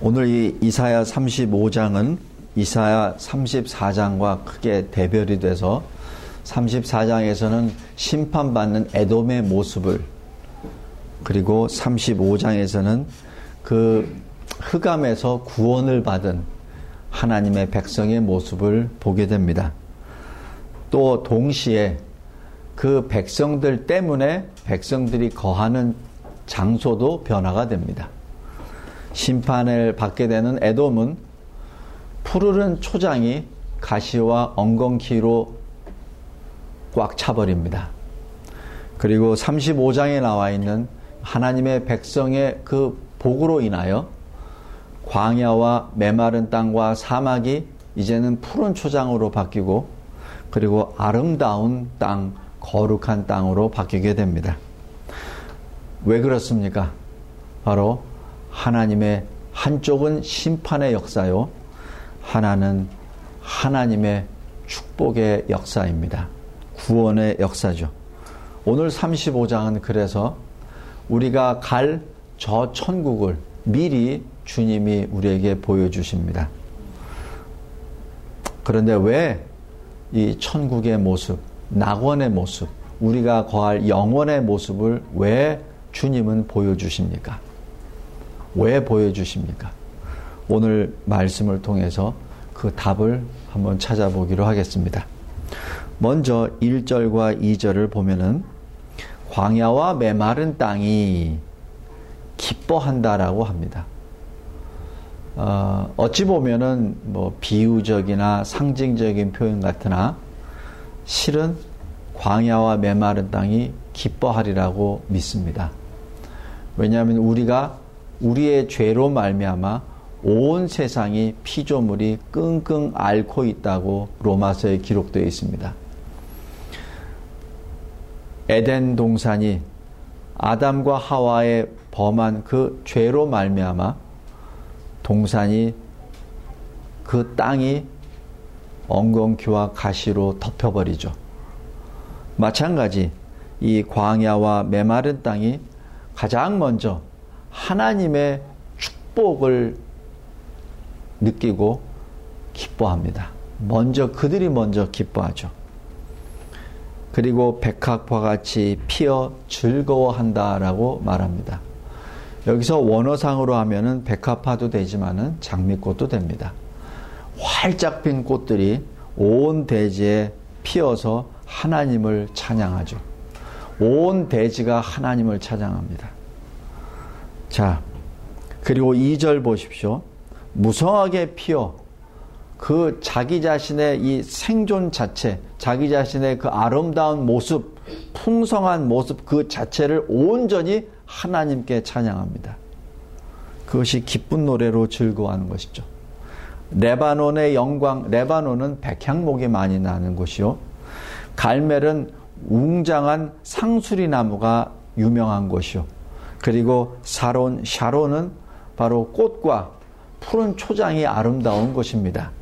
오늘 이 이사야 35장은 이사야 34장과 크게 대별이 돼서 34장에서는 심판받는 에돔의 모습을, 그리고 35장에서는 그 흑암에서 구원을 받은 하나님의 백성의 모습을 보게 됩니다. 또 동시에 그 백성들 때문에 백성들이 거하는 장소도 변화가 됩니다. 심판을 받게 되는 에돔은 푸르른 초장이 가시와 엉겅퀴로 꽉 차버립니다. 그리고 35장에 나와 있는 하나님의 백성의 그 복으로 인하여 광야와 메마른 땅과 사막이 이제는 푸른 초장으로 바뀌고, 그리고 아름다운 땅, 거룩한 땅으로 바뀌게 됩니다. 왜 그렇습니까? 바로 하나님의, 한쪽은 심판의 역사요, 하나는 하나님의 축복의 역사입니다. 구원의 역사죠. 오늘 35장은 그래서 우리가 갈 저 천국을 미리 주님이 우리에게 보여주십니다. 그런데 왜 이 천국의 모습, 낙원의 모습, 우리가 거할 영원의 모습을 왜 주님은 보여주십니까? 왜 보여주십니까? 오늘 말씀을 통해서 그 답을 한번 찾아보기로 하겠습니다. 먼저 1절과 2절을 보면은 광야와 메마른 땅이 기뻐한다라고 합니다. 어찌 보면은 뭐 비유적이나 상징적인 표현 같으나 실은 광야와 메마른 땅이 기뻐하리라고 믿습니다. 왜냐하면 우리가 우리의 죄로 말미암아 온 세상이 피조물이 끙끙 앓고 있다고 로마서에 기록되어 있습니다. 에덴 동산이 아담과 하와의 범한 그 죄로 말미암아 동산이, 그 땅이 엉겅퀴와 가시로 덮여버리죠. 마찬가지 이 광야와 메마른 땅이 가장 먼저 하나님의 축복을 느끼고 기뻐합니다. 그들이 먼저 기뻐하죠. 그리고 백합과 같이 피어 즐거워한다라고 말합니다. 여기서 원어상으로 하면은 백합화도 되지만은 장미꽃도 됩니다. 활짝 핀 꽃들이 온 대지에 피어서 하나님을 찬양하죠. 온 대지가 하나님을 찬양합니다. 자, 그리고 2절 보십시오. 무성하게 피어 그 자기 자신의 이 생존 자체, 자기 자신의 그 아름다운 모습, 풍성한 모습 그 자체를 온전히 하나님께 찬양합니다. 그것이 기쁜 노래로 즐거워하는 것이죠. 레바논의 영광, 레바논은 백향목이 많이 나는 곳이요, 갈멜은 웅장한 상수리 나무가 유명한 곳이요, 그리고 사론, 샤론은 바로 꽃과 푸른 초장이 아름다운 곳입니다.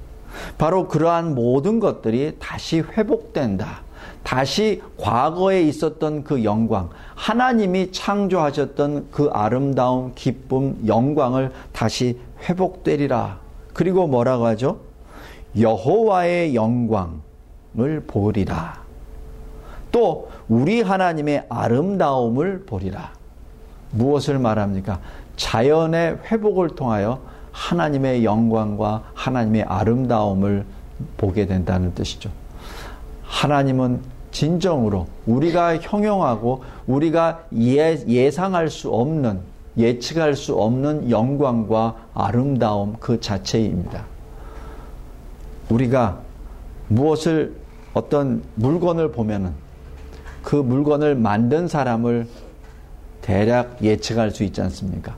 바로 그러한 모든 것들이 다시 회복된다. 다시 과거에 있었던 그 영광, 하나님이 창조하셨던 그 아름다운 기쁨, 영광을 다시 회복되리라. 그리고 뭐라고 하죠? 여호와의 영광을 보리라. 또 우리 하나님의 아름다움을 보리라. 무엇을 말합니까? 자연의 회복을 통하여 하나님의 영광과 하나님의 아름다움을 보게 된다는 뜻이죠. 하나님은 진정으로 우리가 형용하고 우리가 예상할 수 없는, 예측할 수 없는 영광과 아름다움 그 자체입니다. 우리가 무엇을, 어떤 물건을 보면은 그 물건을 만든 사람을 대략 예측할 수 있지 않습니까?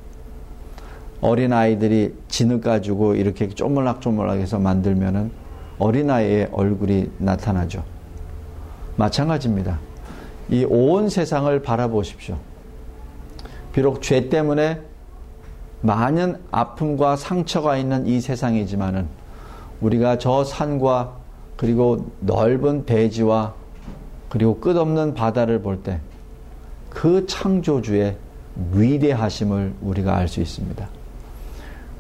어린아이들이 진흙 가지고 이렇게 쪼물락쪼물락 해서 만들면은 어린아이의 얼굴이 나타나죠. 마찬가지입니다. 이 온 세상을 바라보십시오. 비록 죄 때문에 많은 아픔과 상처가 있는 이 세상이지만은 우리가 저 산과 그리고 넓은 대지와 그리고 끝없는 바다를 볼 때 그 창조주의 위대하심을 우리가 알 수 있습니다.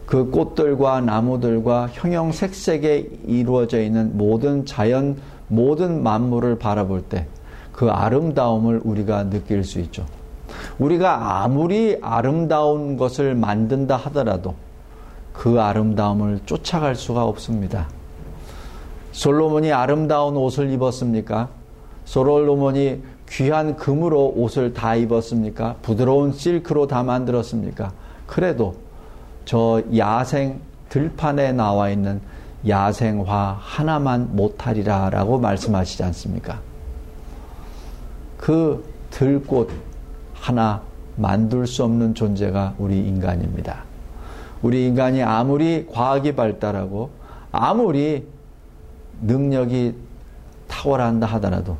그 꽃들과 나무들과 형형색색에 이루어져 있는 모든 자연, 모든 만물을 바라볼 때 그 아름다움을 우리가 느낄 수 있죠. 우리가 아무리 아름다운 것을 만든다 하더라도 그 아름다움을 쫓아갈 수가 없습니다. 솔로몬이 아름다운 옷을 입었습니까? 솔로몬이 귀한 금으로 옷을 다 입었습니까? 부드러운 실크로 다 만들었습니까? 그래도 저 야생 들판에 나와 있는 야생화 하나만 못하리라 라고 말씀하시지 않습니까? 그 들꽃 하나 만들 수 없는 존재가 우리 인간입니다. 우리 인간이 아무리 과학이 발달하고 아무리 능력이 탁월한다 하더라도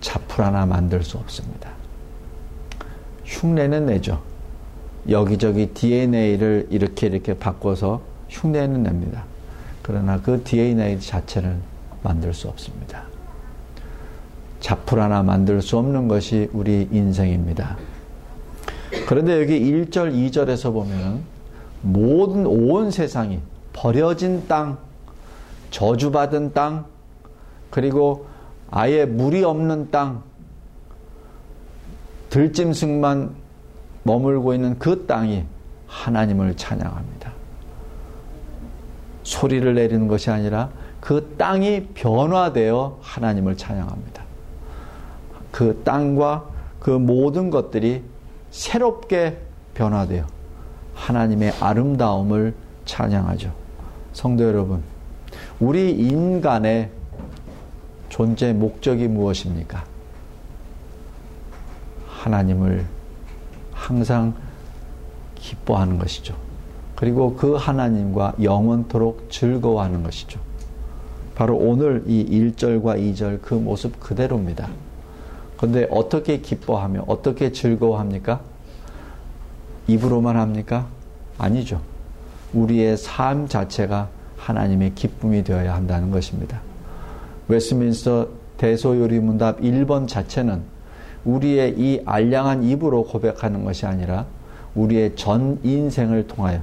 자풀 하나 만들 수 없습니다. 흉내는 내죠. 여기저기 DNA를 이렇게 바꿔서 흉내는 냅니다. 그러나 그 DNA 자체는 만들 수 없습니다. 자풀 하나 만들 수 없는 것이 우리 인생입니다. 그런데 여기 1절, 2절에서 보면 모든 온 세상이 버려진 땅, 저주받은 땅, 그리고 아예 물이 없는 땅, 들짐승만 머물고 있는 그 땅이 하나님을 찬양합니다. 소리를 내리는 것이 아니라 그 땅이 변화되어 하나님을 찬양합니다. 그 땅과 그 모든 것들이 새롭게 변화되어 하나님의 아름다움을 찬양하죠. 성도 여러분, 우리 인간의 존재 목적이 무엇입니까? 하나님을 항상 기뻐하는 것이죠. 그리고 그 하나님과 영원토록 즐거워하는 것이죠. 바로 오늘 이 1절과 2절 그 모습 그대로입니다. 그런데 어떻게 기뻐하며 어떻게 즐거워합니까? 입으로만 합니까? 아니죠. 우리의 삶 자체가 하나님의 기쁨이 되어야 한다는 것입니다. 웨스트민스터 대소요리문답 1번 자체는 우리의 이 알량한 입으로 고백하는 것이 아니라 우리의 전 인생을 통하여,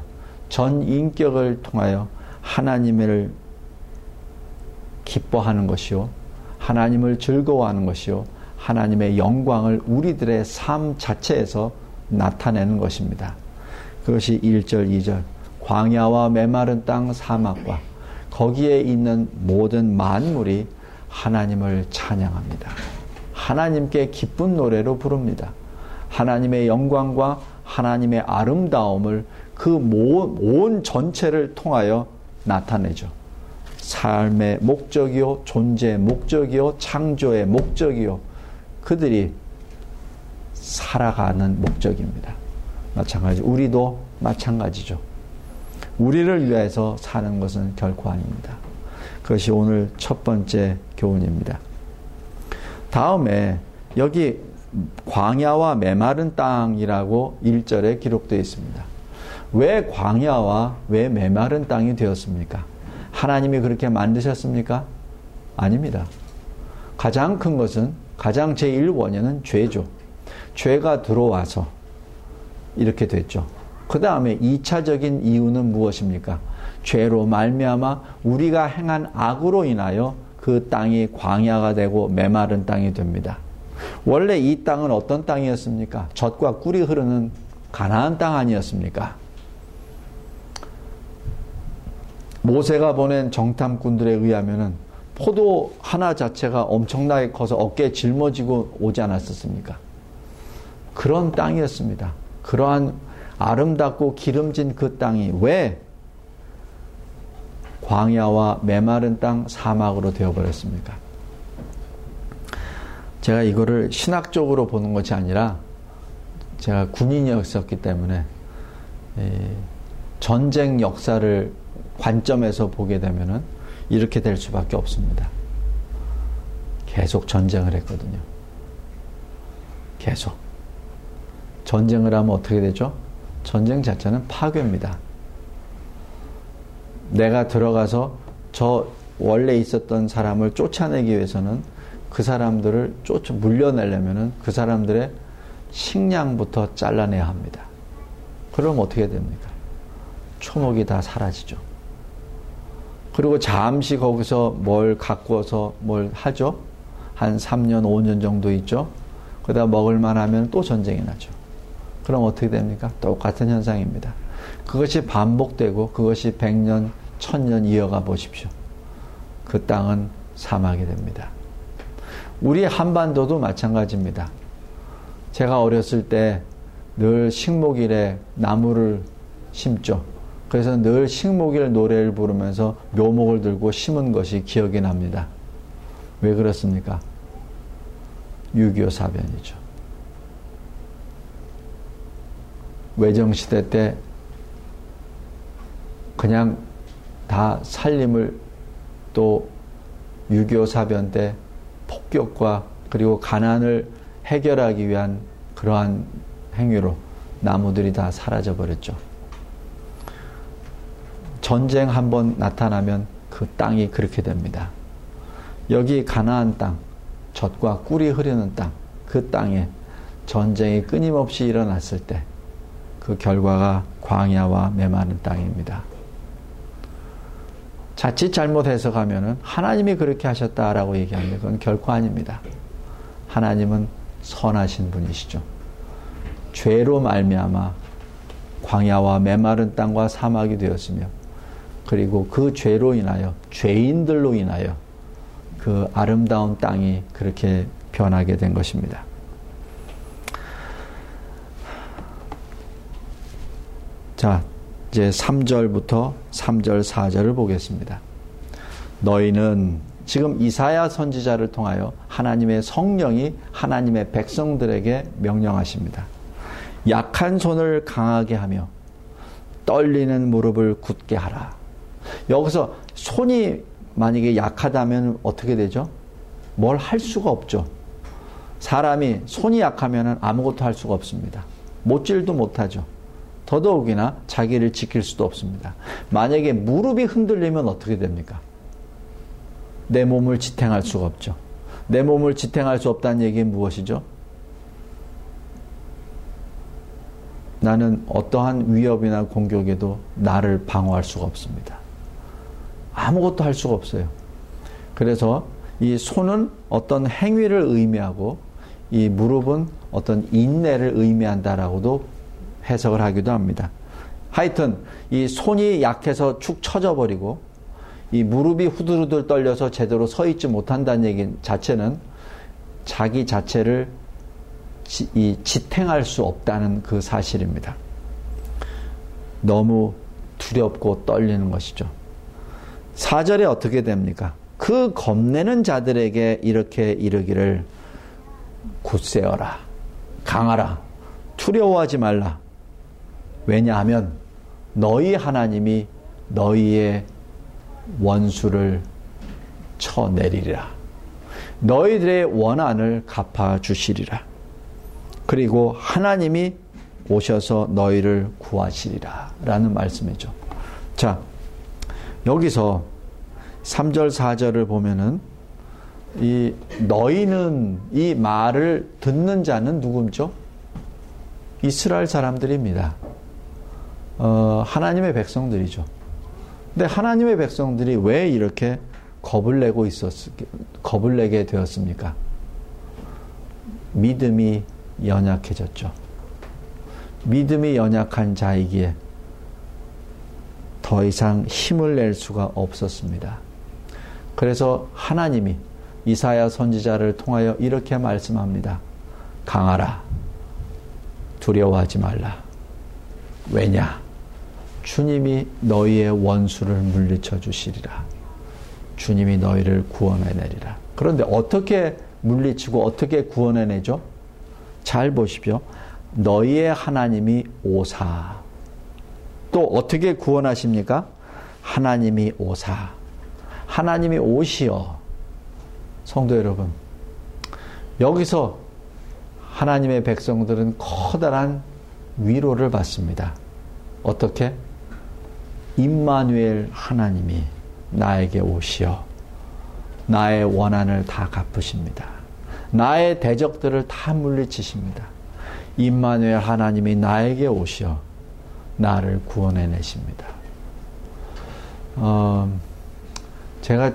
전 인격을 통하여 하나님을 기뻐하는 것이요, 하나님을 즐거워하는 것이요, 하나님의 영광을 우리들의 삶 자체에서 나타내는 것입니다. 그것이 1절, 2절 광야와 메마른 땅 사막과 거기에 있는 모든 만물이 하나님을 찬양합니다. 하나님께 기쁜 노래로 부릅니다. 하나님의 영광과 하나님의 아름다움을 그 온 전체를 통하여 나타내죠. 삶의 목적이요, 존재의 목적이요, 창조의 목적이요, 그들이 살아가는 목적입니다. 마찬가지, 우리도 마찬가지죠. 우리를 위해서 사는 것은 결코 아닙니다. 그것이 오늘 첫 번째 교훈입니다. 다음에 여기 광야와 메마른 땅이라고 1절에 기록되어 있습니다. 왜 광야와 왜 메마른 땅이 되었습니까? 하나님이 그렇게 만드셨습니까? 아닙니다. 가장 큰 것은, 가장 제1원인은 죄죠. 죄가 들어와서 이렇게 됐죠. 그 다음에 2차적인 이유는 무엇입니까? 죄로 말미암아 우리가 행한 악으로 인하여 그 땅이 광야가 되고 메마른 땅이 됩니다. 원래 이 땅은 어떤 땅이었습니까? 젖과 꿀이 흐르는 가나안 땅 아니었습니까? 모세가 보낸 정탐꾼들에 의하면은 포도 하나 자체가 엄청나게 커서 어깨에 짊어지고 오지 않았었습니까? 그런 땅이었습니다. 그러한 아름답고 기름진 그 땅이 왜 광야와 메마른 땅 사막으로 되어버렸습니까? 제가 이거를 신학적으로 보는 것이 아니라 제가 군인이었기 때문에 전쟁 역사를 관점에서 보게 되면은 이렇게 될 수밖에 없습니다. 계속 전쟁을 했거든요. 계속. 전쟁을 하면 어떻게 되죠? 전쟁 자체는 파괴입니다. 내가 들어가서 저 원래 있었던 사람을 쫓아내기 위해서는 그 사람들을 물려내려면은 그 사람들의 식량부터 잘라내야 합니다. 그러면 어떻게 됩니까? 초목이 다 사라지죠. 그리고 잠시 거기서 뭘 가꾸어서 뭘 하죠? 한 3년, 5년 정도 있죠. 그러다 먹을만 하면 또 전쟁이 나죠. 그럼 어떻게 됩니까? 똑같은 현상입니다. 그것이 반복되고 그것이 100년, 1000년 이어가 보십시오. 그 땅은 사막이 됩니다. 우리 한반도도 마찬가지입니다. 제가 어렸을 때 늘 식목일에 나무를 심죠. 그래서 늘 식목일 노래를 부르면서 묘목을 들고 심은 것이 기억이 납니다. 왜 그렇습니까? 6.25 사변이죠. 외정시대 때 그냥 다 살림을, 또 6.25 사변 때 폭격과 그리고 가난을 해결하기 위한 그러한 행위로 나무들이 다 사라져버렸죠. 전쟁 한번 나타나면 그 땅이 그렇게 됩니다. 여기 가나안 땅, 젖과 꿀이 흐르는 땅, 그 땅에 전쟁이 끊임없이 일어났을 때 그 결과가 광야와 메마른 땅입니다. 자칫 잘못 해석하면은 하나님이 그렇게 하셨다라고 얘기합니다. 그건 결코 아닙니다. 하나님은 선하신 분이시죠. 죄로 말미암아 광야와 메마른 땅과 사막이 되었으며, 그리고 그 죄로 인하여, 죄인들로 인하여 그 아름다운 땅이 그렇게 변하게 된 것입니다. 자, 이제 3절부터 3절 4절을 보겠습니다. 너희는 지금 이사야 선지자를 통하여 하나님의 성령이 하나님의 백성들에게 명령하십니다. 약한 손을 강하게 하며 떨리는 무릎을 굳게 하라. 여기서 손이 만약에 약하다면 어떻게 되죠? 뭘 할 수가 없죠. 사람이 손이 약하면 아무것도 할 수가 없습니다. 못질도 못하죠. 더더욱이나 자기를 지킬 수도 없습니다. 만약에 무릎이 흔들리면 어떻게 됩니까? 내 몸을 지탱할 수가 없죠. 내 몸을 지탱할 수 없다는 얘기는 무엇이죠? 나는 어떠한 위협이나 공격에도 나를 방어할 수가 없습니다. 아무것도 할 수가 없어요. 그래서 이 손은 어떤 행위를 의미하고 이 무릎은 어떤 인내를 의미한다라고도 해석을 하기도 합니다. 하여튼 이 손이 약해서 축 처져버리고 이 무릎이 후들후들 떨려서 제대로 서 있지 못한다는 얘기 자체는 자기 자체를 지탱할 수 없다는 그 사실입니다. 너무 두렵고 떨리는 것이죠. 4절에 어떻게 됩니까? 그 겁내는 자들에게 이렇게 이르기를 굳세어라, 강하라, 두려워하지 말라. 왜냐하면 너희 하나님이 너희의 원수를 쳐내리라. 너희들의 원한을 갚아주시리라. 그리고 하나님이 오셔서 너희를 구하시리라 라는 말씀이죠. 자, 여기서 3절 4절을 보면은 이 너희는, 이 말을 듣는 자는 누구죠? 이스라엘 사람들입니다. 하나님의 백성들이죠. 근데 하나님의 백성들이 왜 이렇게 겁을 내게 되었습니까? 믿음이 연약해졌죠. 믿음이 연약한 자이기에 더 이상 힘을 낼 수가 없었습니다. 그래서 하나님이 이사야 선지자를 통하여 이렇게 말씀합니다. 강하라, 두려워하지 말라. 왜냐? 주님이 너희의 원수를 물리쳐 주시리라. 주님이 너희를 구원해내리라. 그런데 어떻게 물리치고 어떻게 구원해내죠? 잘 보십시오. 너희의 하나님이 오사. 또 어떻게 구원하십니까? 하나님이 오사. 하나님이 오시어. 성도 여러분, 여기서 하나님의 백성들은 커다란 위로를 받습니다. 어떻게? 임마누엘 하나님이 나에게 오시어. 나의 원한을 다 갚으십니다. 나의 대적들을 다 물리치십니다. 임마누엘 하나님이 나에게 오시어 나를 구원해내십니다. 제가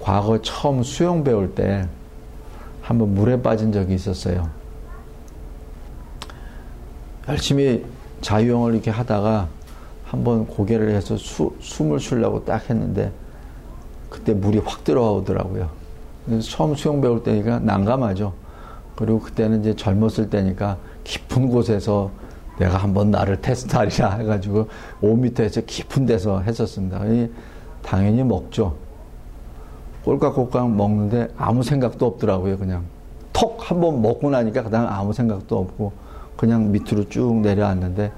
과거 처음 수영 배울 때 한번 물에 빠진 적이 있었어요. 열심히 자유형을 이렇게 하다가 한번 고개를 해서 숨을 쉬려고 딱 했는데 그때 물이 확 들어오더라고요. 그래서 처음 수영 배울 때니까 난감하죠. 그리고 그때는 이제 젊었을 때니까 깊은 곳에서 내가 한번 나를 테스트하리라 해가지고 5m에서 깊은 데서 했었습니다. 당연히 먹죠. 꼴깍꼴깍 먹는데 아무 생각도 없더라고요. 그냥 톡 한번 먹고 나니까 그 다음 아무 생각도 없고 그냥 밑으로 쭉 내려왔는데,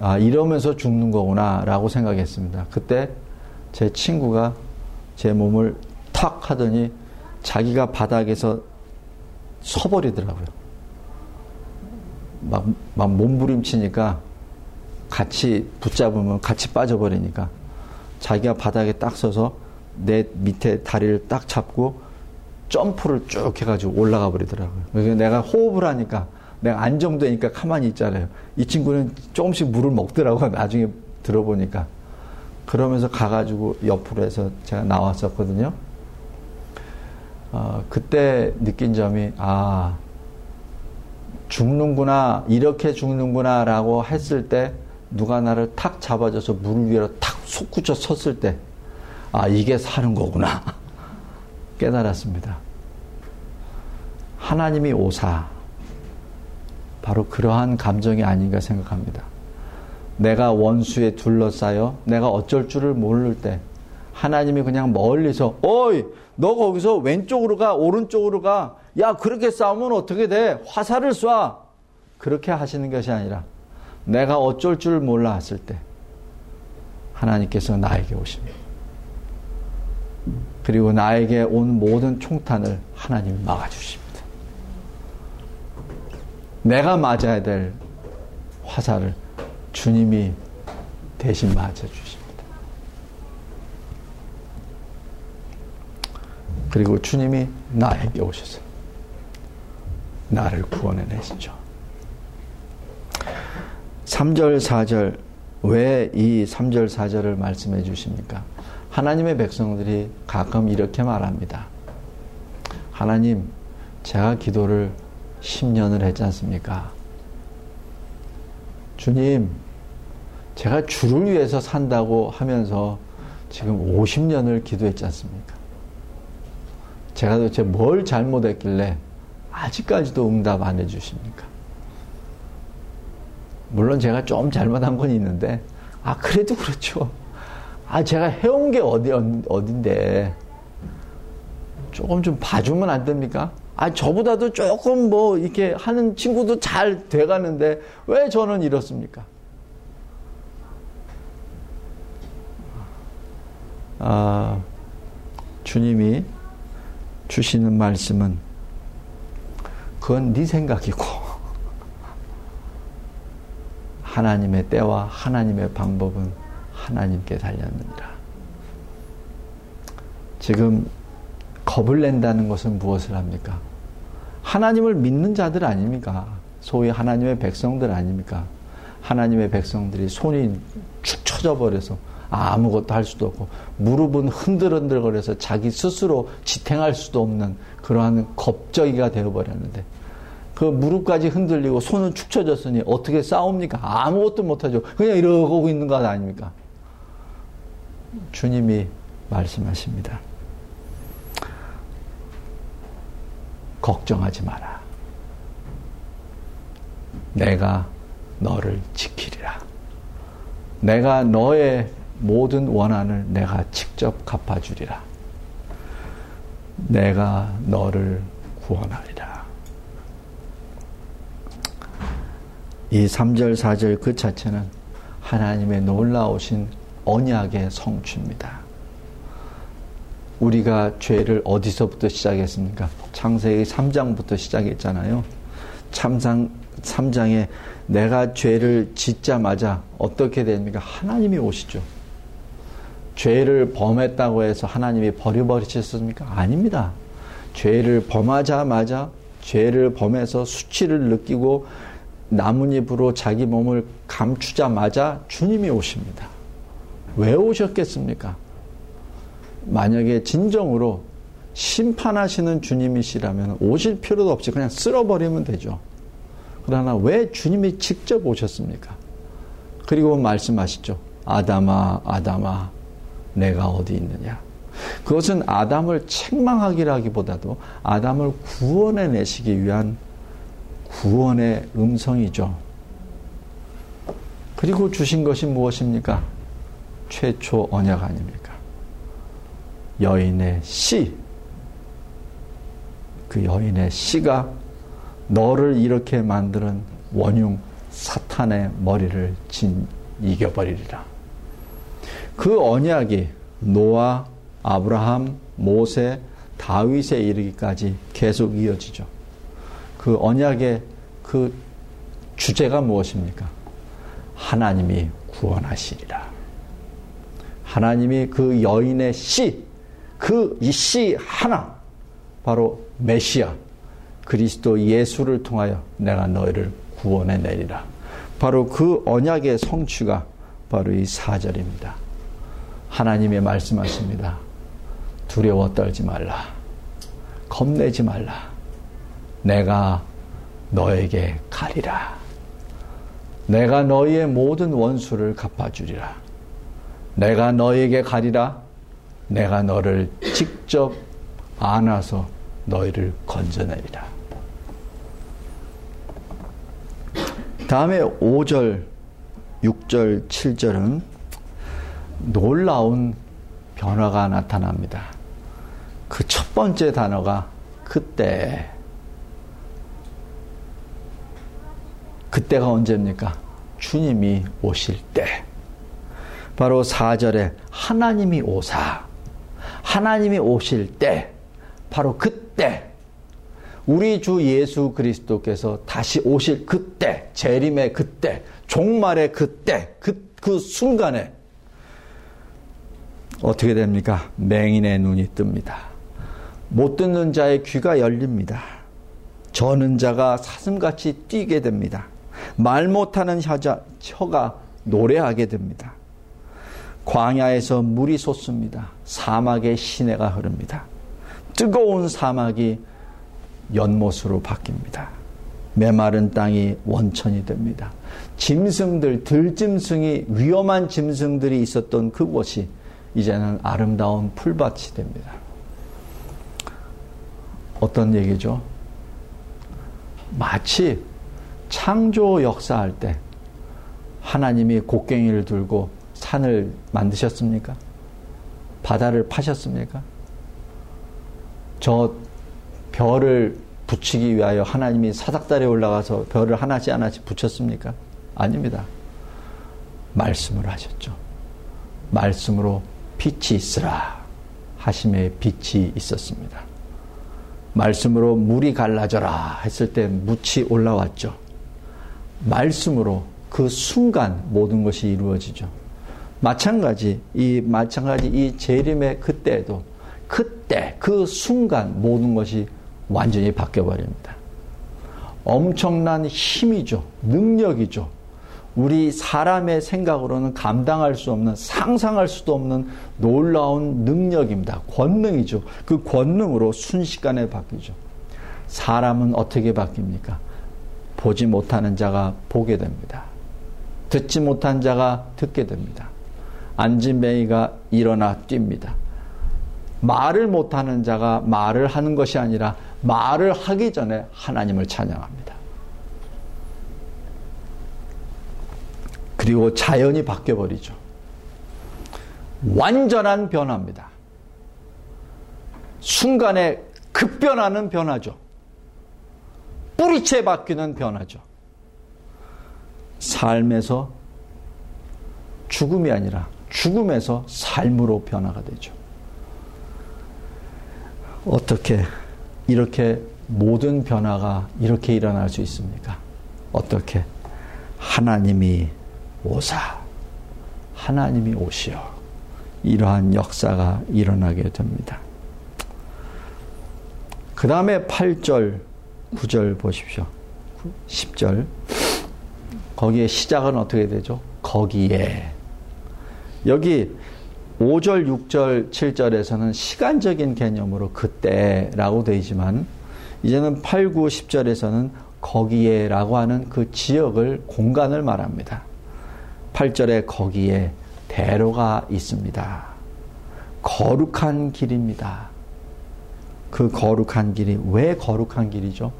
아, 이러면서 죽는 거구나 라고 생각했습니다. 그때 제 친구가 제 몸을 탁 하더니 자기가 바닥에서 서버리더라고요. 막 몸부림치니까 같이 붙잡으면 같이 빠져버리니까 자기가 바닥에 딱 서서 내 밑에 다리를 딱 잡고 점프를 쭉 해가지고 올라가 버리더라고요. 그래서 내가 호흡을 하니까 내가 안정되니까 가만히 있잖아요. 이 친구는 조금씩 물을 먹더라고요. 나중에 들어보니까. 그러면서 가가지고 옆으로 해서 제가 나왔었거든요. 그때 느낀 점이, 아, 죽는구나, 이렇게 죽는구나 라고 했을 때, 누가 나를 탁 잡아줘서 물 위로 탁 솟구쳐 섰을 때, 아, 이게 사는 거구나 깨달았습니다. 하나님이 오사, 바로 그러한 감정이 아닌가 생각합니다. 내가 원수에 둘러싸여 내가 어쩔 줄을 모를 때 하나님이 그냥 멀리서, 어이, 너 거기서 왼쪽으로 가, 오른쪽으로 가, 야, 그렇게 싸우면 어떻게 돼, 화살을 쏴, 그렇게 하시는 것이 아니라 내가 어쩔 줄 몰라 했을 때 하나님께서 나에게 오십니다. 그리고 나에게 온 모든 총탄을 하나님이 막아주십니다. 내가 맞아야 될 화살을 주님이 대신 맞아주십니다. 그리고 주님이 나에게 오셔서 나를 구원해내시죠. 3절, 4절, 왜 이 3절, 4절을 말씀해 주십니까? 하나님의 백성들이 가끔 이렇게 말합니다. 하나님, 제가 기도를 10년을 했지 않습니까? 주님, 제가 주를 위해서 산다고 하면서 지금 50년을 기도했지 않습니까? 제가 도대체 뭘 잘못했길래 아직까지도 응답 안 해주십니까? 물론 제가 좀 잘못한 건 있는데, 아, 그래도 그렇죠. 아, 제가 해온 게 어딘데 조금 좀 봐주면 안 됩니까? 아, 저보다도 조금 뭐 이렇게 하는 친구도 잘 돼가는데 왜 저는 이렇습니까? 아, 주님이 주시는 말씀은 그건 네 생각이고 하나님의 때와 하나님의 방법은 하나님께 달렸느니라. 지금 겁을 낸다는 것은 무엇을 합니까? 하나님을 믿는 자들 아닙니까? 소위 하나님의 백성들 아닙니까? 하나님의 백성들이 손이 축 처져버려서 아무것도 할 수도 없고 무릎은 흔들흔들거려서 자기 스스로 지탱할 수도 없는 그러한 겁쟁이가 되어버렸는데, 그 무릎까지 흔들리고 손은 축 처졌으니 어떻게 싸웁니까? 아무것도 못하죠. 그냥 이러고 있는 것 아닙니까? 주님이 말씀하십니다. 걱정하지 마라. 내가 너를 지키리라. 내가 너의 모든 원한을 내가 직접 갚아주리라. 내가 너를 구원하리라. 이 3절, 4절 그 자체는 하나님의 놀라우신 언약의 성취입니다. 우리가 죄를 어디서부터 시작했습니까? 창세기 3장부터 시작했잖아요. 3장에 내가 죄를 짓자마자 어떻게 됩니까? 하나님이 오시죠. 죄를 범했다고 해서 하나님이 버려버리셨습니까? 아닙니다. 죄를 범하자마자 죄를 범해서 수치를 느끼고 나뭇잎으로 자기 몸을 감추자마자 주님이 오십니다. 왜 오셨겠습니까? 만약에 진정으로 심판하시는 주님이시라면 오실 필요도 없이 그냥 쓸어버리면 되죠. 그러나 왜 주님이 직접 오셨습니까? 그리고 말씀하시죠. 아담아, 아담아, 내가 어디 있느냐. 그것은 아담을 책망하기라기보다도 아담을 구원해내시기 위한 구원의 음성이죠. 그리고 주신 것이 무엇입니까? 최초 언약 아닙니까? 여인의 씨, 그 여인의 씨가 너를 이렇게 만드는 원흉 사탄의 머리를 이겨버리리라. 그 언약이 노아, 아브라함, 모세, 다윗에 이르기까지 계속 이어지죠. 그 언약의 그 주제가 무엇입니까? 하나님이 구원하시리라. 하나님이 그 여인의 씨, 그 이 씨 하나, 바로 메시아, 그리스도 예수를 통하여 내가 너희를 구원해 내리라. 바로 그 언약의 성취가 바로 이 4절입니다. 하나님의 말씀하십니다. 두려워 떨지 말라. 겁내지 말라. 내가 너에게 가리라. 내가 너희의 모든 원수를 갚아주리라. 내가 너에게 가리라. 내가 너를 직접 안아서 너희를 건져내리라. 다음에 5절, 6절, 7절은 놀라운 변화가 나타납니다. 그 첫 번째 단어가 그때. 그때가 언제입니까? 주님이 오실 때. 바로 4절에 하나님이 오사. 하나님이 오실 때. 바로 그때. 우리 주 예수 그리스도께서 다시 오실 그때. 재림의 그때. 종말의 그때. 그 순간에 어떻게 됩니까? 맹인의 눈이 뜹니다. 못 듣는 자의 귀가 열립니다. 저는 자가 사슴같이 뛰게 됩니다. 말 못하는 혀가 노래하게 됩니다. 광야에서 물이 솟습니다. 사막에 시내가 흐릅니다. 뜨거운 사막이 연못으로 바뀝니다. 메마른 땅이 원천이 됩니다. 짐승들, 들짐승이, 위험한 짐승들이 있었던 그곳이 이제는 아름다운 풀밭이 됩니다. 어떤 얘기죠? 마치 창조 역사할 때 하나님이 곡괭이를 들고 산을 만드셨습니까? 바다를 파셨습니까? 저 별을 붙이기 위하여 하나님이 사닥다리에 올라가서 별을 하나씩 하나씩 붙였습니까? 아닙니다. 말씀을 하셨죠. 말씀으로 빛이 있으라 하심에 빛이 있었습니다. 말씀으로 물이 갈라져라 했을 때 묻이 올라왔죠. 말씀으로 그 순간 모든 것이 이루어지죠. 마찬가지 이 재림의 그때에도 그때 그 순간 모든 것이 완전히 바뀌어버립니다. 엄청난 힘이죠. 능력이죠. 우리 사람의 생각으로는 감당할 수 없는, 상상할 수도 없는 놀라운 능력입니다. 권능이죠. 그 권능으로 순식간에 바뀌죠. 사람은 어떻게 바뀝니까? 보지 못하는 자가 보게 됩니다. 듣지 못한 자가 듣게 됩니다. 앉은 뱅이가 일어나 뜁니다. 말을 못하는 자가 말을 하는 것이 아니라 말을 하기 전에 하나님을 찬양합니다. 그리고 자연이 바뀌어버리죠. 완전한 변화입니다. 순간에 급변하는 변화죠. 뿌리째 바뀌는 변화죠. 삶에서 죽음이 아니라 죽음에서 삶으로 변화가 되죠. 어떻게 이렇게 모든 변화가 이렇게 일어날 수 있습니까? 어떻게? 하나님이 오사, 하나님이 오시어 이러한 역사가 일어나게 됩니다. 그 다음에 8절, 9절 보십시오. 10절 거기에 시작은 어떻게 되죠? 거기에. 여기 5절, 6절, 7절에서는 시간적인 개념으로 그때라고 되지만 이제는 8, 9, 10절에서는 거기에라고 하는 그 지역을, 공간을 말합니다. 8절에 거기에 대로가 있습니다. 거룩한 길입니다. 그 거룩한 길이 왜 거룩한 길이죠?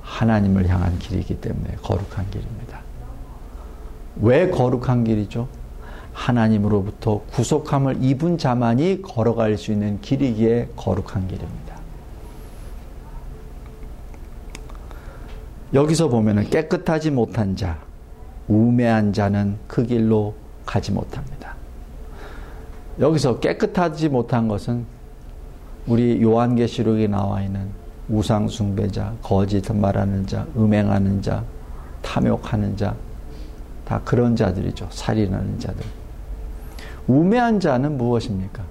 하나님을 향한 길이기 때문에 거룩한 길입니다. 왜 거룩한 길이죠? 하나님으로부터 구속함을 입은 자만이 걸어갈 수 있는 길이기에 거룩한 길입니다. 여기서 보면은 깨끗하지 못한 자, 우매한 자는 그 길로 가지 못합니다. 여기서 깨끗하지 못한 것은 우리 요한계시록에 나와 있는 우상 숭배자, 거짓 말하는 자, 음행하는 자, 탐욕하는 자, 다 그런 자들이죠. 살인하는 자들. 우매한 자는 무엇입니까?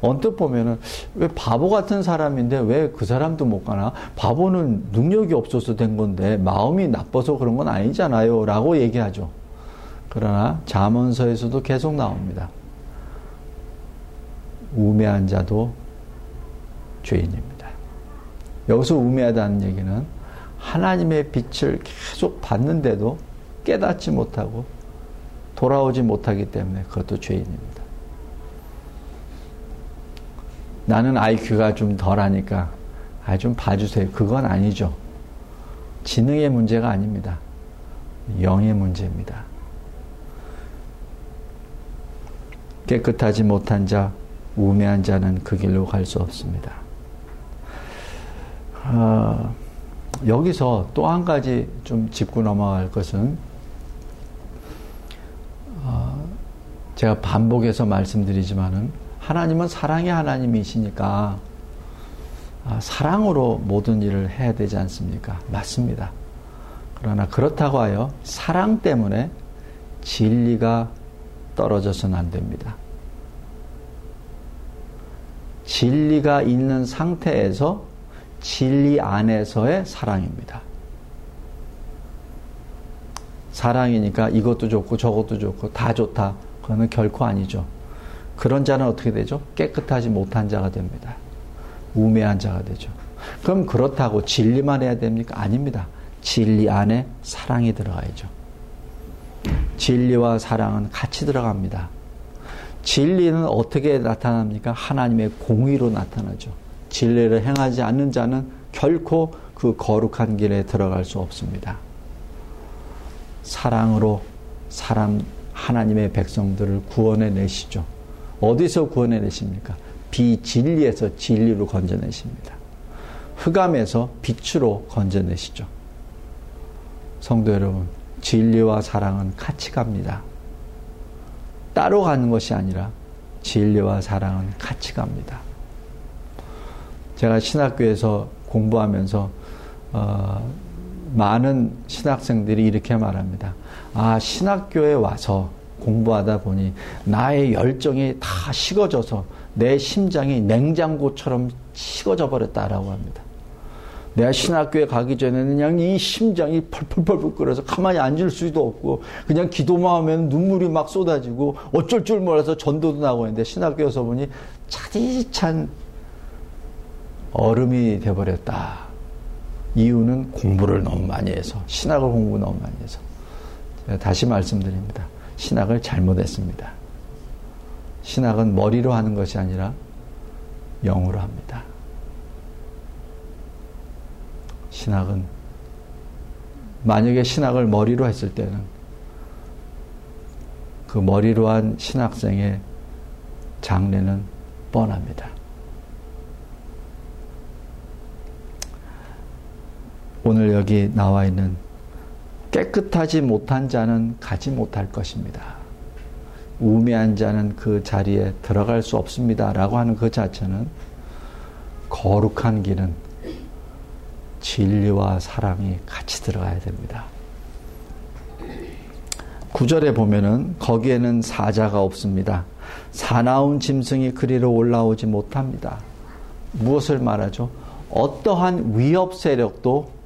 언뜻 보면은 왜 바보 같은 사람인데 왜 그 사람도 못 가나? 바보는 능력이 없어서 된 건데 마음이 나빠서 그런 건 아니잖아요 라고 얘기하죠. 그러나 잠언서에서도 계속 나옵니다. 우매한 자도 죄인입니다. 여기서 우매하다는 얘기는 하나님의 빛을 계속 받는데도 깨닫지 못하고 돌아오지 못하기 때문에 그것도 죄인입니다. 나는 IQ가 좀 덜하니까 좀 봐주세요. 그건 아니죠. 지능의 문제가 아닙니다. 영의 문제입니다. 깨끗하지 못한 자, 우매한 자는 그 길로 갈 수 없습니다. 여기서 또 한 가지 좀 짚고 넘어갈 것은 제가 반복해서 말씀드리지만은 하나님은 사랑의 하나님이시니까 사랑으로 모든 일을 해야 되지 않습니까? 맞습니다. 그러나 그렇다고 하여 사랑 때문에 진리가 떨어져서는 안 됩니다. 진리가 있는 상태에서 진리 안에서의 사랑입니다. 사랑이니까 이것도 좋고 저것도 좋고 다 좋다. 그거는 결코 아니죠. 그런 자는 어떻게 되죠? 깨끗하지 못한 자가 됩니다. 우매한 자가 되죠. 그럼 그렇다고 진리만 해야 됩니까? 아닙니다. 진리 안에 사랑이 들어가야죠. 진리와 사랑은 같이 들어갑니다. 진리는 어떻게 나타납니까? 하나님의 공의로 나타나죠. 진리를 행하지 않는 자는 결코 그 거룩한 길에 들어갈 수 없습니다. 사랑으로 하나님의 백성들을 구원해내시죠. 어디서 구원해내십니까? 비진리에서 진리로 건져내십니다. 흑암에서 빛으로 건져내시죠. 성도 여러분, 진리와 사랑은 같이 갑니다. 따로 가는 것이 아니라 진리와 사랑은 같이 갑니다. 제가 신학교에서 공부하면서 많은 신학생들이 이렇게 말합니다. 신학교에 와서 공부하다 보니 나의 열정이 다 식어져서 내 심장이 냉장고처럼 식어져 버렸다라고 합니다. 내가 신학교에 가기 전에는 그냥 이 심장이 펄펄펄 끓어서 가만히 앉을 수도 없고 그냥 기도만 하면 눈물이 막 쏟아지고 어쩔 줄 몰라서 전도도 나고 했는데 신학교에서 보니 차디찬 얼음이 돼버렸다. 이유는 공부를 너무 많이 해서, 신학을 공부 너무 많이 해서. 제가 다시 말씀드립니다. 신학을 잘못했습니다. 신학은 머리로 하는 것이 아니라 영으로 합니다. 신학은 만약에 신학을 머리로 했을 때는 그 머리로 한 신학생의 장래는 뻔합니다. 오늘 여기 나와 있는 깨끗하지 못한 자는 가지 못할 것입니다. 우매한 자는 그 자리에 들어갈 수 없습니다. 라고 하는 그 자체는 거룩한 길은 진리와 사랑이 같이 들어가야 됩니다. 9절에 보면은 거기에는 사자가 없습니다. 사나운 짐승이 그리로 올라오지 못합니다. 무엇을 말하죠? 어떠한 위협 세력도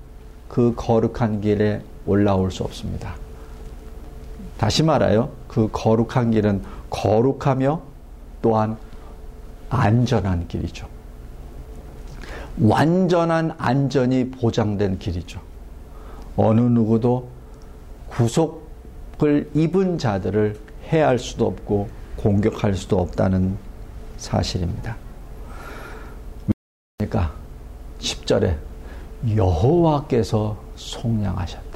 그 거룩한 길에 올라올 수 없습니다. 다시 말하여 그 거룩한 길은 거룩하며 또한 안전한 길이죠. 완전한 안전이 보장된 길이죠. 어느 누구도 구속을 입은 자들을 해할 수도 없고 공격할 수도 없다는 사실입니다. 그러니까 10절에 여호와께서 속량하셨다.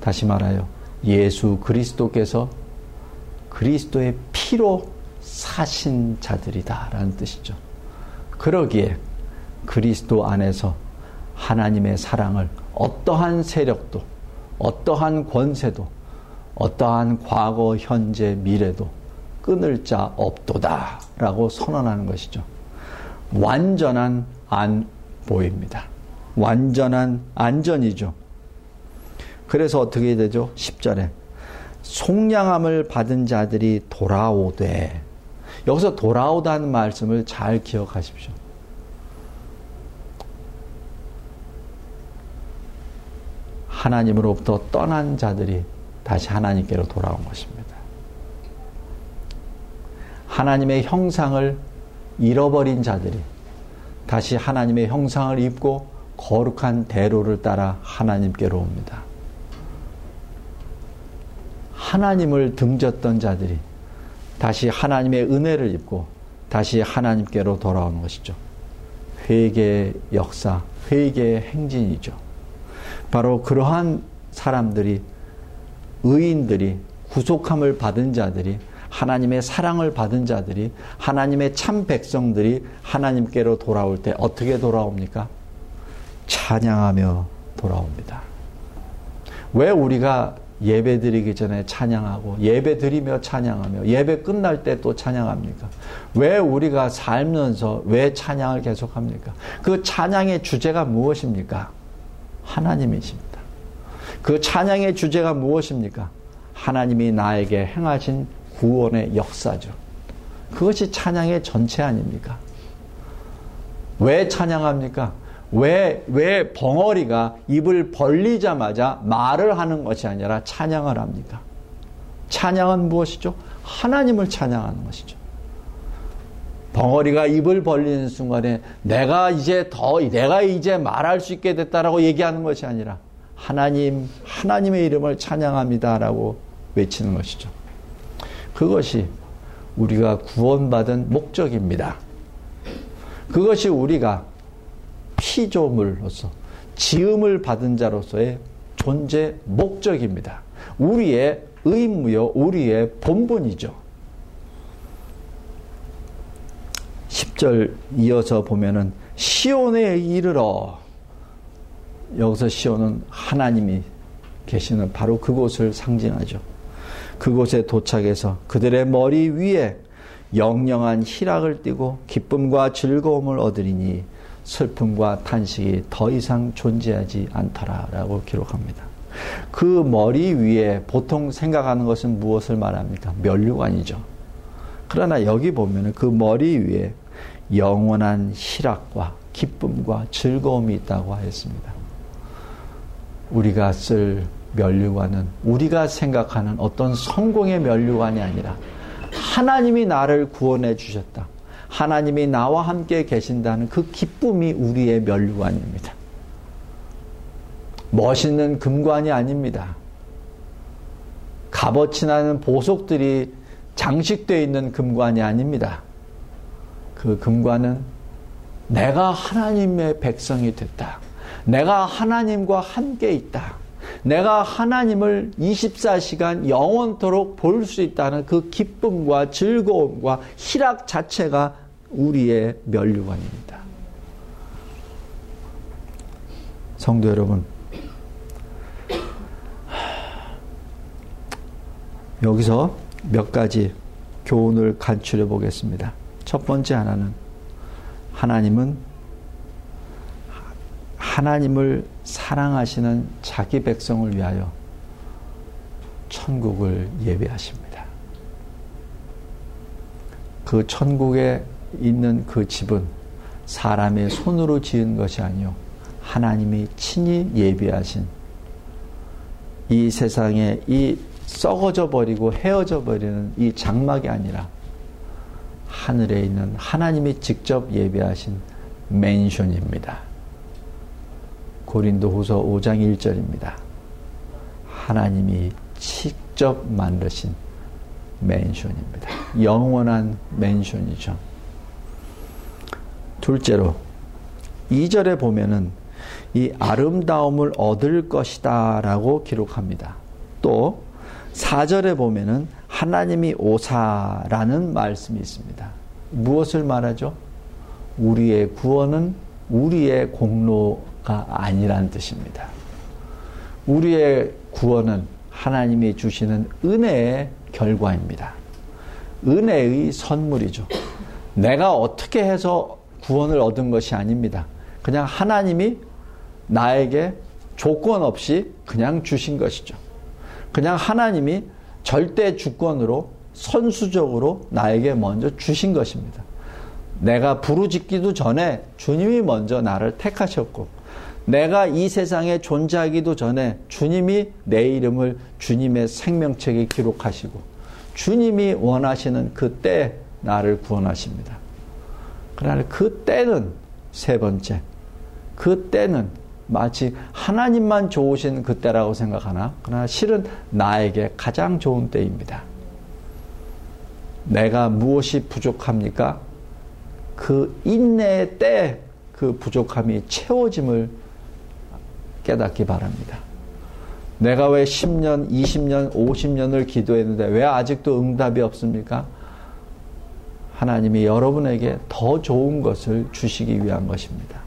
다시 말하여 예수 그리스도께서 그리스도의 피로 사신 자들이다 라는 뜻이죠. 그러기에 그리스도 안에서 하나님의 사랑을 어떠한 세력도, 어떠한 권세도, 어떠한 과거, 현재, 미래도 끊을 자 없도다 라고 선언하는 것이죠. 완전한 안보입니다. 완전한 안전이죠. 그래서 어떻게 되죠? 10절에 속량함을 받은 자들이 돌아오되, 여기서 돌아오다는 말씀을 잘 기억하십시오. 하나님으로부터 떠난 자들이 다시 하나님께로 돌아온 것입니다. 하나님의 형상을 잃어버린 자들이 다시 하나님의 형상을 입고 거룩한 대로를 따라 하나님께로 옵니다. 하나님을 등졌던 자들이 다시 하나님의 은혜를 입고 다시 하나님께로 돌아오는 것이죠. 회개의 역사, 회개의 행진이죠. 바로 그러한 사람들이, 의인들이, 구속함을 받은 자들이, 하나님의 사랑을 받은 자들이, 하나님의 참 백성들이 하나님께로 돌아올 때 어떻게 돌아옵니까? 찬양하며 돌아옵니다. 왜 우리가 예배 드리기 전에 찬양하고, 예배 드리며 찬양하며, 예배 끝날 때 또 찬양합니까? 왜 우리가 살면서 왜 찬양을 계속합니까? 그 찬양의 주제가 무엇입니까? 하나님이십니다. 그 찬양의 주제가 무엇입니까? 하나님이 나에게 행하신 구원의 역사죠. 그것이 찬양의 전체 아닙니까? 왜 찬양합니까? 왜 벙어리가 입을 벌리자마자 말을 하는 것이 아니라 찬양을 합니까? 찬양은 무엇이죠? 하나님을 찬양하는 것이죠. 벙어리가 입을 벌리는 순간에 내가 이제 말할 수 있게 됐다라고 얘기하는 것이 아니라 하나님의 이름을 찬양합니다라고 외치는 것이죠. 그것이 우리가 구원받은 목적입니다. 그것이 우리가 피조물로서, 지음을 받은 자로서의 존재 목적입니다. 우리의 의무요, 우리의 본분이죠. 10절 이어서 보면은 시온에 이르러, 여기서 시온은 하나님이 계시는 바로 그곳을 상징하죠. 그곳에 도착해서 그들의 머리 위에 영영한 희락을 띠고 기쁨과 즐거움을 얻으리니 슬픔과 탄식이 더 이상 존재하지 않더라라고 기록합니다. 그 머리 위에 보통 생각하는 것은 무엇을 말합니까? 면류관이죠. 그러나 여기 보면 그 머리 위에 영원한 희락과 기쁨과 즐거움이 있다고 하였습니다. 우리가 쓸 면류관은 우리가 생각하는 어떤 성공의 면류관이 아니라 하나님이 나를 구원해 주셨다, 하나님이 나와 함께 계신다는 그 기쁨이 우리의 면류관입니다. 멋있는 금관이 아닙니다. 값어치 나는 보석들이 장식되어 있는 금관이 아닙니다. 그 금관은 내가 하나님의 백성이 됐다, 내가 하나님과 함께 있다, 내가 하나님을 24시간 영원토록 볼 수 있다는 그 기쁨과 즐거움과 희락 자체가 우리의 면류관입니다. 성도 여러분, 여기서 몇 가지 교훈을 간추려 보겠습니다. 첫 번째 하나는, 하나님은 하나님을 사랑하시는 자기 백성을 위하여 천국을 예비하십니다. 그 천국에 있는 그 집은 사람의 손으로 지은 것이 아니요, 하나님이 친히 예비하신 이 세상에 이 썩어져 버리고 헤어져 버리는 이 장막이 아니라 하늘에 있는 하나님이 직접 예비하신 맨션입니다. 고린도후서 5장 1절입니다. 하나님이 직접 만드신 맨션입니다. 영원한 맨션이죠. 둘째로 2절에 보면은 이 아름다움을 얻을 것이다 라고 기록합니다. 또 4절에 보면은 하나님이 오사라는 말씀이 있습니다. 무엇을 말하죠? 우리의 구원은 우리의 공로가 아니란 뜻입니다. 우리의 구원은 하나님이 주시는 은혜의 결과입니다. 은혜의 선물이죠. 내가 어떻게 해서 구원을 얻은 것이 아닙니다. 그냥 하나님이 나에게 조건 없이 그냥 주신 것이죠. 그냥 하나님이 절대 주권으로 선수적으로 나에게 먼저 주신 것입니다. 내가 부르짖기도 전에 주님이 먼저 나를 택하셨고, 내가 이 세상에 존재하기도 전에 주님이 내 이름을 주님의 생명책에 기록하시고 주님이 원하시는 그때 나를 구원하십니다. 그러나 그 때는, 세 번째, 그 때는 마치 하나님만 좋으신 그때라고 생각하나, 그러나 실은 나에게 가장 좋은 때입니다. 내가 무엇이 부족합니까? 그 인내의 때 그 부족함이 채워짐을 깨닫기 바랍니다. 내가 왜 10년, 20년, 50년을 기도했는데 왜 아직도 응답이 없습니까? 하나님이 여러분에게 더 좋은 것을 주시기 위한 것입니다.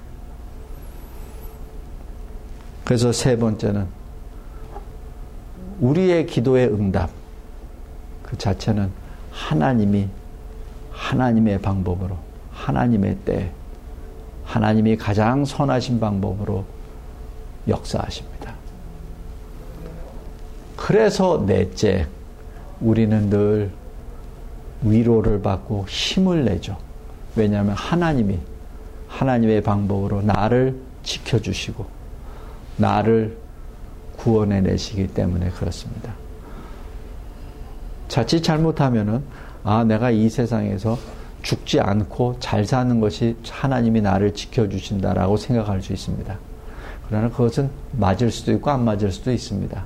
그래서 세 번째는 우리의 기도의 응답 그 자체는 하나님이 하나님의 방법으로, 하나님의 때, 하나님이 가장 선하신 방법으로 역사하십니다. 그래서 넷째, 우리는 늘 위로를 받고 힘을 내죠. 왜냐하면 하나님이 하나님의 방법으로 나를 지켜주시고 나를 구원해 내시기 때문에 그렇습니다. 자칫 잘못하면은 내가 이 세상에서 죽지 않고 잘 사는 것이 하나님이 나를 지켜주신다라고 생각할 수 있습니다. 그러나 그것은 맞을 수도 있고 안 맞을 수도 있습니다.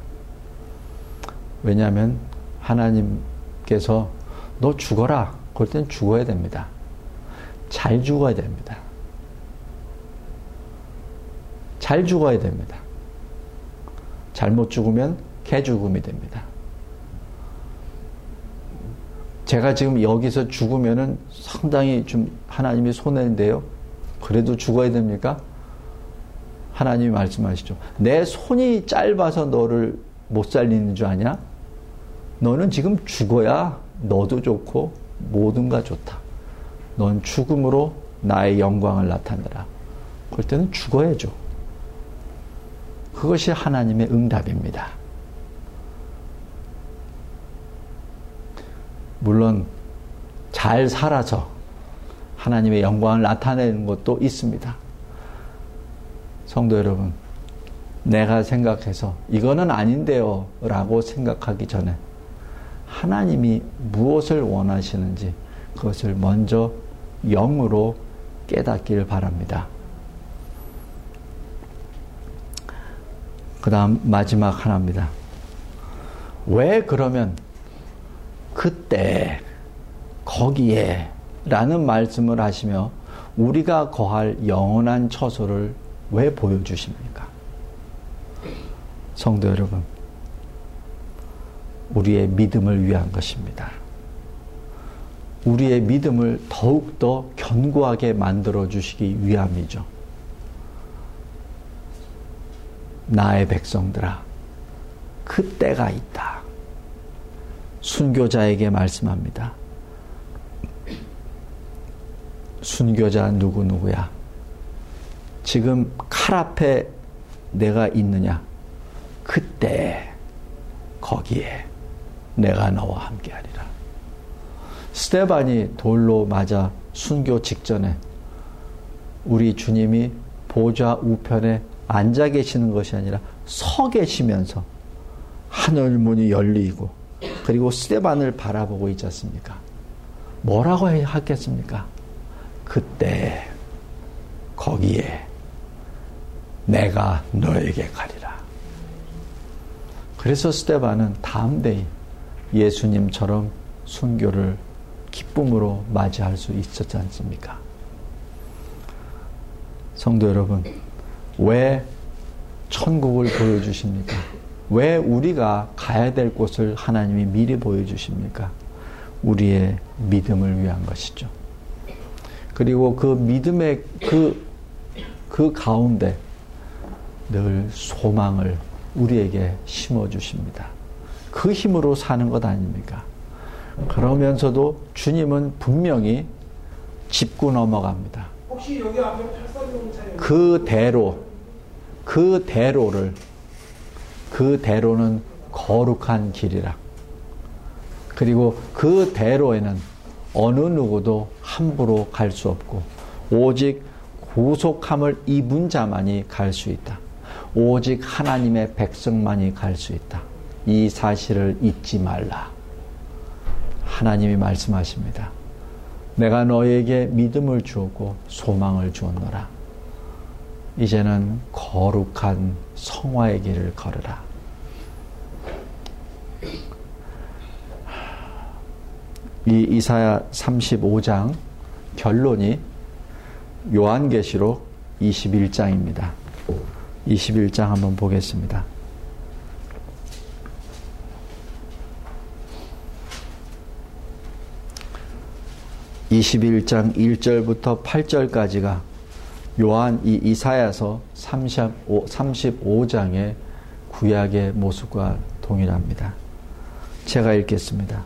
왜냐하면 하나님께서 너 죽어라. 그럴 땐 죽어야 됩니다. 잘 죽어야 됩니다. 잘 죽어야 됩니다. 잘못 죽으면 개죽음이 됩니다. 제가 지금 여기서 죽으면은 상당히 좀 하나님이 손해인데요. 그래도 죽어야 됩니까? 하나님이 말씀하시죠. 내 손이 짧아서 너를 못 살리는 줄 아냐? 너는 지금 죽어야 너도 좋고 모든가 좋다. 넌 죽음으로 나의 영광을 나타내라. 그럴 때는 죽어야죠. 그것이 하나님의 응답입니다. 물론 잘 살아서 하나님의 영광을 나타내는 것도 있습니다. 성도 여러분, 내가 생각해서 이거는 아닌데요 라고 생각하기 전에 하나님이 무엇을 원하시는지 그것을 먼저 영으로 깨닫기를 바랍니다. 그 다음 마지막 하나입니다. 왜 그러면 그때 거기에 라는 말씀을 하시며 우리가 거할 영원한 처소를 왜 보여주십니까? 성도 여러분, 우리의 믿음을 위한 것입니다. 우리의 믿음을 더욱더 견고하게 만들어 주시기 위함이죠. 나의 백성들아, 그때가 있다. 순교자에게 말씀합니다. 순교자 누구누구야? 지금 칼 앞에 내가 있느냐? 그때 거기에 내가 너와 함께하리라. 스데반이 돌로 맞아 순교 직전에 우리 주님이 보좌 우편에 앉아 계시는 것이 아니라 서 계시면서 하늘 문이 열리고 그리고 스데반을 바라보고 있지 않습니까? 뭐라고 하겠습니까? 그때 거기에 내가 너에게 가리라. 그래서 스데반은 다음 대인 예수님처럼 순교를 기쁨으로 맞이할 수 있었지 않습니까? 성도 여러분, 왜 천국을 보여주십니까? 왜 우리가 가야 될 곳을 하나님이 미리 보여주십니까? 우리의 믿음을 위한 것이죠. 그리고 그 믿음의 그 가운데 늘 소망을 우리에게 심어주십니다. 그 힘으로 사는 것 아닙니까? 그러면서도 주님은 분명히 짚고 넘어갑니다. 혹시 여기 앞에 그 대로는 거룩한 길이라. 그리고 그 대로에는 어느 누구도 함부로 갈 수 없고 오직 구속함을 입은 자만이 갈 수 있다. 오직 하나님의 백성만이 갈 수 있다. 이 사실을 잊지 말라. 하나님이 말씀하십니다. 내가 너에게 믿음을 주었고 소망을 주었노라. 이제는 거룩한 성화의 길을 걸으라. 이 이사야 35장 결론이 요한계시록 21장입니다. 21장 한번 보겠습니다. (21장) (1절부터) (8절까지가) 요한 이 이사야서 35장의 구약의 모습과 동일합니다. 제가 읽겠습니다.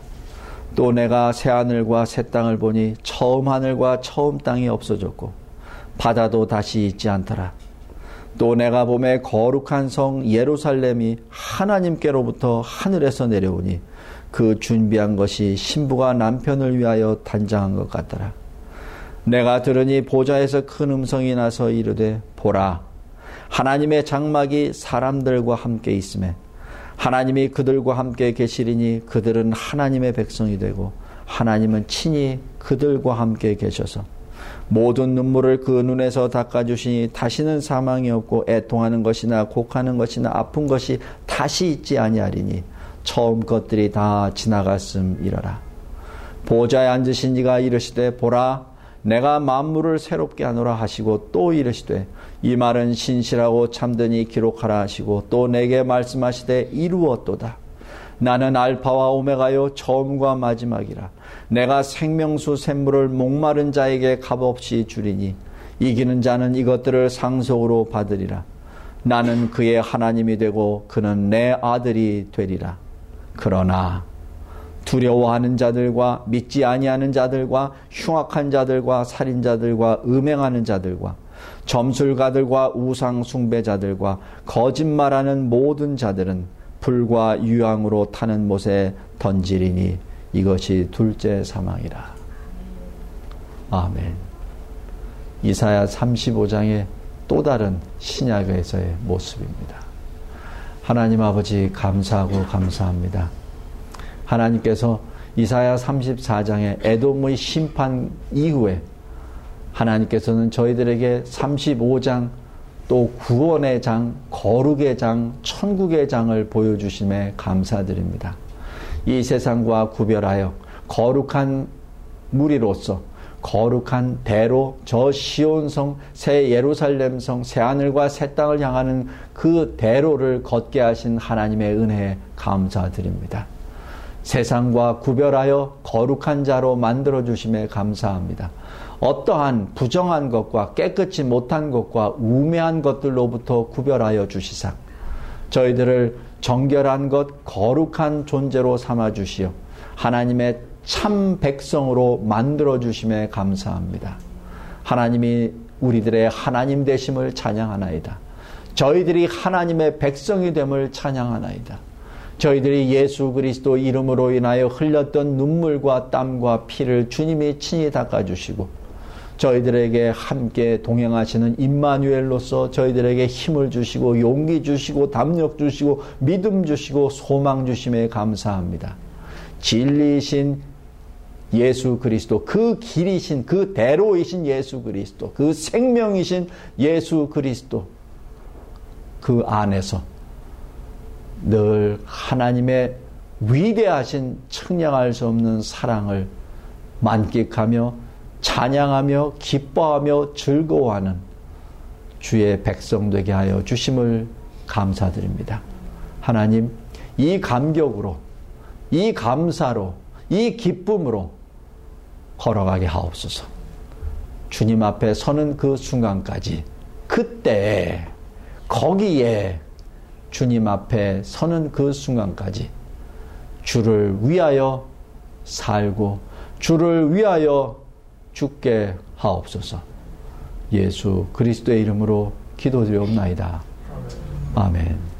또 내가 새하늘과 새 땅을 보니 처음 하늘과 처음 땅이 없어졌고 바다도 다시 있지 않더라. 또 내가 보매 거룩한 성 예루살렘이 하나님께로부터 하늘에서 내려오니 그 준비한 것이 신부가 남편을 위하여 단장한 것 같더라. 내가 들으니 보좌에서 큰 음성이 나서 이르되 보라, 하나님의 장막이 사람들과 함께 있음에 하나님이 그들과 함께 계시리니 그들은 하나님의 백성이 되고 하나님은 친히 그들과 함께 계셔서 모든 눈물을 그 눈에서 닦아주시니 다시는 사망이 없고 애통하는 것이나 곡하는 것이나 아픈 것이 다시 있지 아니하리니 처음 것들이 다 지나갔음이러라. 보좌에 앉으신 이가 이르시되 보라, 내가 만물을 새롭게 하노라 하시고 또 이르시되 이 말은 신실하고 참되니 기록하라 하시고 또 내게 말씀하시되 이루었도다. 나는 알파와 오메가요 처음과 마지막이라. 내가 생명수 샘물을 목마른 자에게 값없이 주리니 이기는 자는 이것들을 상속으로 받으리라. 나는 그의 하나님이 되고 그는 내 아들이 되리라. 그러나 두려워하는 자들과 믿지 아니하는 자들과 흉악한 자들과 살인자들과 음행하는 자들과 점술가들과 우상 숭배자들과 거짓말하는 모든 자들은 불과 유황으로 타는 못에 던지리니 이것이 둘째 사망이라. 아멘. 이사야 35장의 또 다른 신약에서의 모습입니다. 하나님 아버지 감사합니다. 하나님께서 이사야 34장의 에돔의 심판 이후에 하나님께서는 저희들에게 35장 또 구원의 장, 거룩의 장, 천국의 장을 보여주심에 감사드립니다. 이 세상과 구별하여 거룩한 무리로서 거룩한 대로 저 시온성, 새 예루살렘성, 새하늘과 새 땅을 향하는 그 대로를 걷게 하신 하나님의 은혜에 감사드립니다. 세상과 구별하여 거룩한 자로 만들어주심에 감사합니다. 어떠한 부정한 것과 깨끗이 못한 것과 우매한 것들로부터 구별하여 주시사 저희들을 정결한 것, 거룩한 존재로 삼아주시어 하나님의 참 백성으로 만들어주심에 감사합니다. 하나님이 우리들의 하나님 되심을 찬양하나이다. 저희들이 하나님의 백성이 됨을 찬양하나이다. 저희들이 예수 그리스도 이름으로 인하여 흘렸던 눈물과 땀과 피를 주님이 친히 닦아주시고 저희들에게 함께 동행하시는 임마누엘로서 저희들에게 힘을 주시고 용기 주시고 담력 주시고 믿음 주시고 소망 주심에 감사합니다. 진리이신 예수 그리스도, 그 길이신, 그 대로이신 예수 그리스도, 그 생명이신 예수 그리스도, 그 안에서 늘 하나님의 위대하신 측량할 수 없는 사랑을 만끽하며 찬양하며 기뻐하며 즐거워하는 주의 백성 되게 하여 주심을 감사드립니다. 하나님, 이 감격으로, 이 감사로, 이 기쁨으로 걸어가게 하옵소서. 주님 앞에 서는 그 순간까지, 그때 거기에 주님 앞에 서는 그 순간까지 주를 위하여 살고 주를 위하여 죽게 하옵소서. 예수 그리스도의 이름으로 기도드리옵나이다. 아멘.